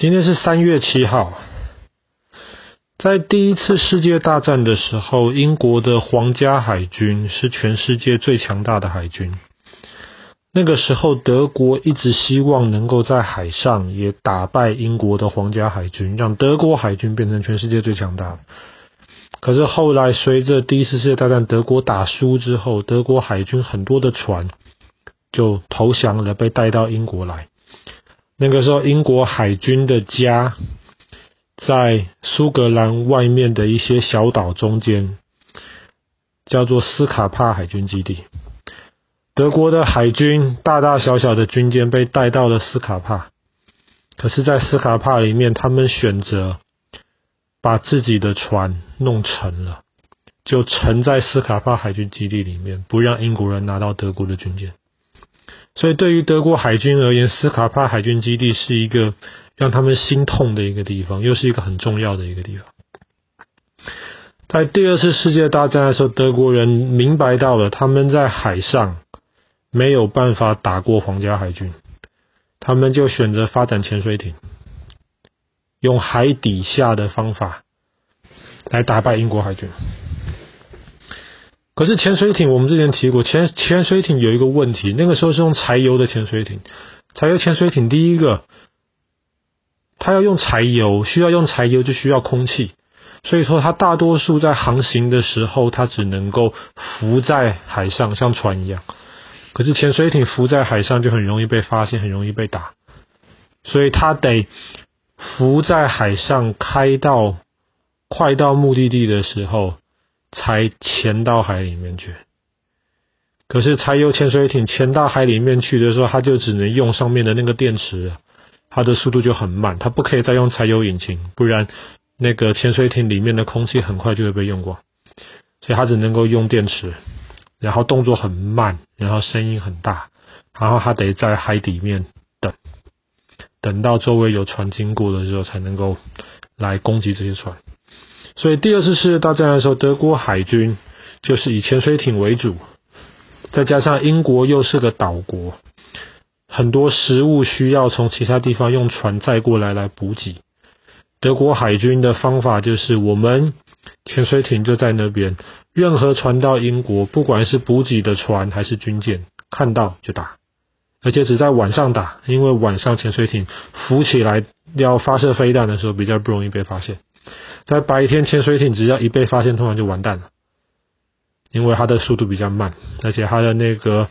今天是3月7号，在第一次世界大战的时候，英国的皇家海军是全世界最强大的海军。那个时候，德国一直希望能够在海上也打败英国的皇家海军，让德国海军变成全世界最强大的。可是后来，随着第一次世界大战德国打输之后，德国海军很多的船就投降了，被带到英国来。那个时候，英国海军的家在苏格兰外面的一些小岛中间，叫做斯卡帕海军基地。德国的海军大大小小的军舰被带到了斯卡帕，可是在斯卡帕里面，他们选择把自己的船弄沉了，就沉在斯卡帕海军基地里面，不让英国人拿到德国的军舰。所以对于德国海军而言，斯卡帕海军基地是一个让他们心痛的一个地方，又是一个很重要的一个地方。在第二次世界大战的时候，德国人明白到了他们在海上没有办法打过皇家海军，他们就选择发展潜水艇，用海底下的方法来打败英国海军。可是潜水艇我们之前提过，潜水艇有一个问题，那个时候是用柴油的潜水艇。柴油潜水艇第一个，它要用柴油，需要用柴油就需要空气，所以说它大多数在航行的时候，它只能够浮在海上，像船一样。可是潜水艇浮在海上就很容易被发现，很容易被打，所以它得浮在海上，开到快到目的地的时候才潜到海里面去。可是柴油潜水艇潜到海里面去的时候，它就只能用上面的那个电池，它的速度就很慢，它不可以再用柴油引擎，不然那个潜水艇里面的空气很快就会被用光，所以它只能够用电池，然后动作很慢，然后声音很大，然后它得在海底面等到周围有船经过的时候才能够来攻击这些船。所以第二次世界大战的时候，德国海军就是以潜水艇为主，再加上英国又是个岛国，很多食物需要从其他地方用船载过来来补给。德国海军的方法就是我们潜水艇就在那边，任何船到英国，不管是补给的船还是军舰，看到就打，而且只在晚上打，因为晚上潜水艇浮起来要发射飞弹的时候比较不容易被发现。在白天，潜水艇只要一被发现，通常就完蛋了，因为它的速度比较慢，而且它的那个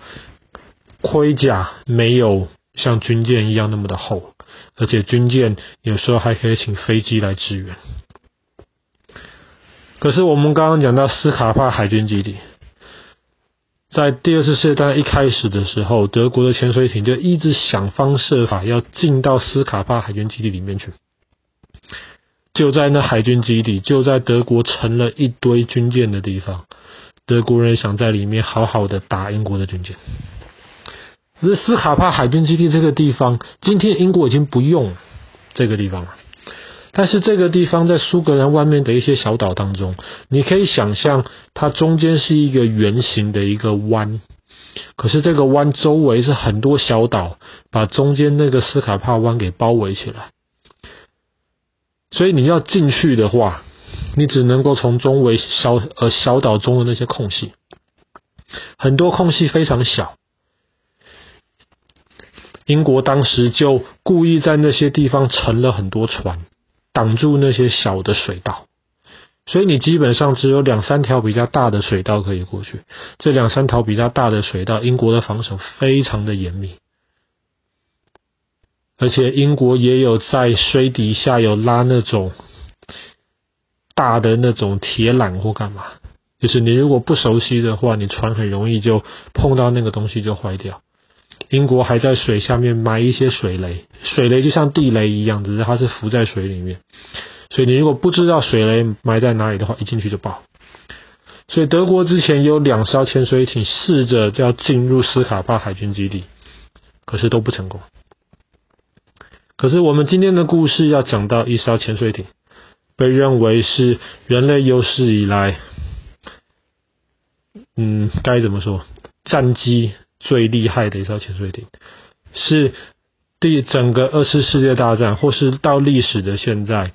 盔甲没有像军舰一样那么的厚，而且军舰有时候还可以请飞机来支援。可是我们刚刚讲到斯卡帕海军基地，在第二次世界大战一开始的时候，德国的潜水艇就一直想方设法要进到斯卡帕海军基地里面去。就在那海军基地，就在德国沉了一堆军舰的地方，德国人想在里面好好的打英国的军舰。可是斯卡帕海军基地这个地方，今天英国已经不用这个地方了，但是这个地方在苏格兰外面的一些小岛当中，你可以想象它中间是一个圆形的一个湾，可是这个湾周围是很多小岛，把中间那个斯卡帕湾给包围起来。所以你要进去的话，你只能够从周围小岛中的那些空隙，很多空隙非常小。英国当时就故意在那些地方沉了很多船，挡住那些小的水道，所以你基本上只有2-3条比较大的水道可以过去。这2-3条比较大的水道，英国的防守非常的严密，而且英国也有在水底下有拉那种大的那种铁缆或干嘛，就是你如果不熟悉的话，你船很容易就碰到那个东西就坏掉。英国还在水下面埋一些水雷，水雷就像地雷一样，只是它是浮在水里面，所以你如果不知道水雷埋在哪里的话，一进去就爆。所以德国之前有2艘潜水艇试着要进入斯卡帕海军基地，可是都不成功。可是我们今天的故事要讲到1艘潜水艇，被认为是人类有史以来战绩最厉害的1艘潜水艇，是整个二次世界大战或是到历史的现在，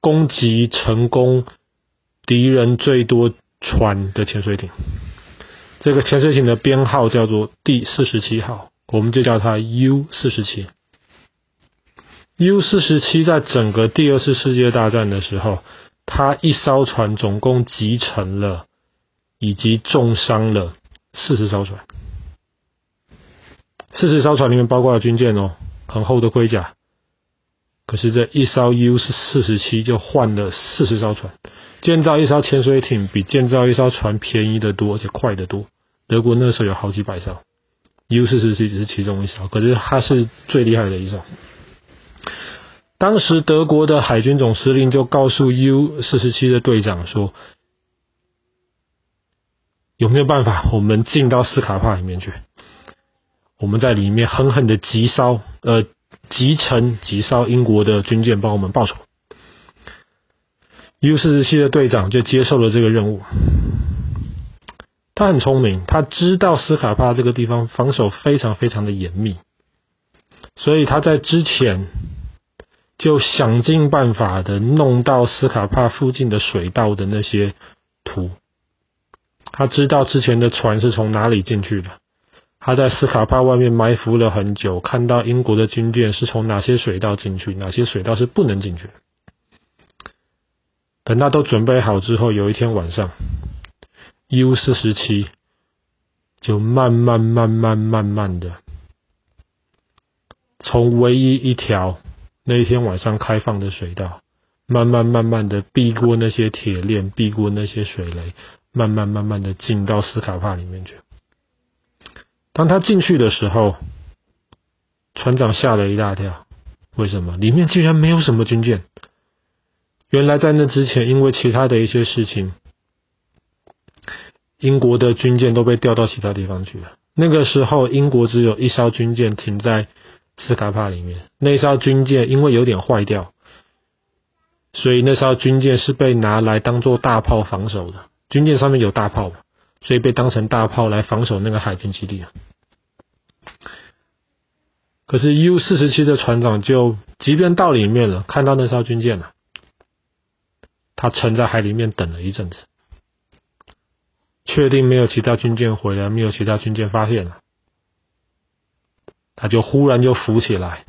攻击成功敌人最多船的潜水艇，这个潜水艇的编号叫做第47号，我们就叫它 U47。U47 在整个第二次世界大战的时候，它一艘船总共击沉了以及重伤了40艘船。40艘船里面包括了军舰哦，很厚的盔甲。可是这一艘 U47 就换了40艘船。建造一艘潜水艇比建造一艘船便宜得多，而且快得多。德国那时候有好几百艘 ，U47 只是其中一艘，可是它是最厉害的一艘。当时德国的海军总司令就告诉 U47 的队长说：“有没有办法，我们进到斯卡帕里面去？我们在里面狠狠的击沉几艘英国的军舰，帮我们报仇。” U47 的队长就接受了这个任务。他很聪明，他知道斯卡帕这个地方防守非常非常的严密，所以他在之前就想尽办法的弄到斯卡帕附近的水道的那些图。他知道之前的船是从哪里进去的，他在斯卡帕外面埋伏了很久，看到英国的军舰是从哪些水道进去，哪些水道是不能进去的。等到都准备好之后，有一天晚上 U47 就慢慢的从唯一一条那一天晚上开放的水道，慢慢的避过那些铁链，避过那些水雷，慢慢的进到斯卡帕里面去。当他进去的时候，船长吓了一大跳，为什么？里面竟然没有什么军舰。原来在那之前，因为其他的一些事情，英国的军舰都被调到其他地方去了。那个时候英国只有一艘军舰停在斯卡帕里面，那艘军舰因为有点坏掉，所以那艘军舰是被拿来当做大炮防守的。军舰上面有大炮，所以被当成大炮来防守那个海军基地。可是 U47 的船长就即便到里面了，看到那艘军舰了，他沉在海里面等了一阵子，确定没有其他军舰回来，没有其他军舰发现了，他就忽然就浮起来，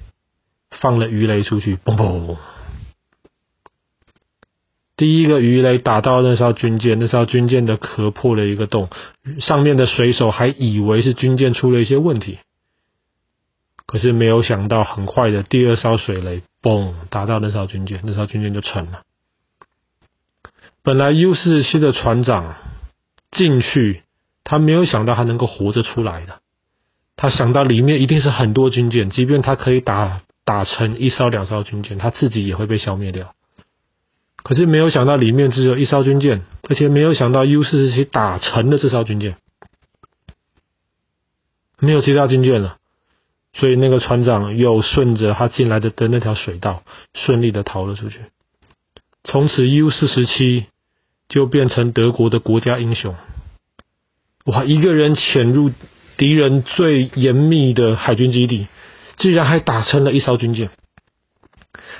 放了鱼雷出去，砰砰！第一个鱼雷打到那艘军舰，那艘军舰的壳破了一个洞，上面的水手还以为是军舰出了一些问题，可是没有想到，很快的第二艘水雷，砰，打到那艘军舰，那艘军舰就沉了。本来 U47 的船长进去，他没有想到他能够活着出来的，他想到里面一定是很多军舰，即便他可以打沉一艘两艘军舰，他自己也会被消灭掉。可是没有想到里面只有一艘军舰，而且没有想到 U47 打沉了这艘军舰，没有其他军舰了，所以那个船长又顺着他进来的那条水道顺利的逃了出去。从此 U47 就变成德国的国家英雄。哇，一个人潜入敌人最严密的海军基地，竟然还打沉了一艘军舰。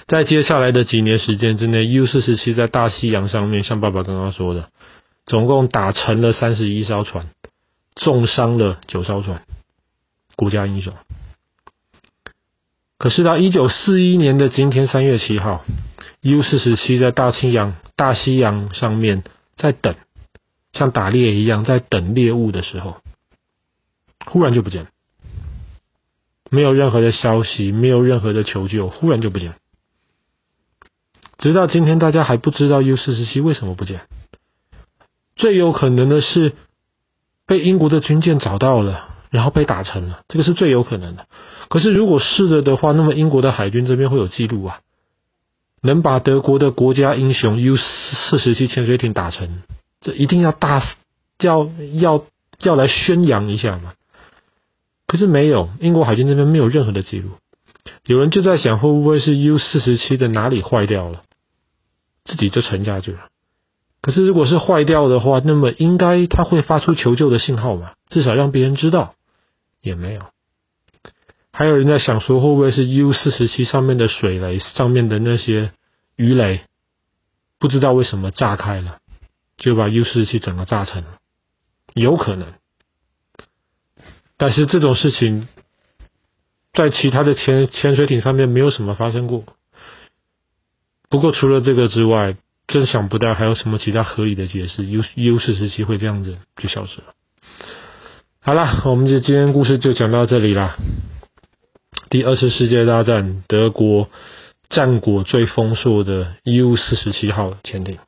在接下来的几年时间之内， U47 在大西洋上面，像爸爸刚刚说的，总共打沉了31艘船，重伤了9艘船，国家英雄。可是到1941年的今天3月7号 U47 在大西洋上面在等，像打猎一样在等猎物的时候，忽然就不见了，没有任何的消息，没有任何的求救，忽然就不见了。直到今天大家还不知道 U47 为什么不见，最有可能的是被英国的军舰找到了，然后被打沉了，这个是最有可能的。可是如果是的话，那么英国的海军这边会有记录啊，能把德国的国家英雄 U47 潜水艇打沉，这一定要来宣扬一下嘛。可是没有，英国海军这边没有任何的记录。有人就在想，会不会是 U47 的哪里坏掉了，自己就沉下去了。可是如果是坏掉的话，那么应该它会发出求救的信号嘛，至少让别人知道。也没有，还有人在想说会不会是 U47 上面的水雷，上面的那些鱼雷不知道为什么炸开了，就把 U47 整个炸沉了，有可能。但是这种事情在其他的潜水艇上面没有什么发生过。不过除了这个之外，真想不到还有什么其他合理的解释 U47 会这样子就消失了。好啦，我们今天故事就讲到这里啦。第二次世界大战，德国战果最丰硕的 U47 号潜艇。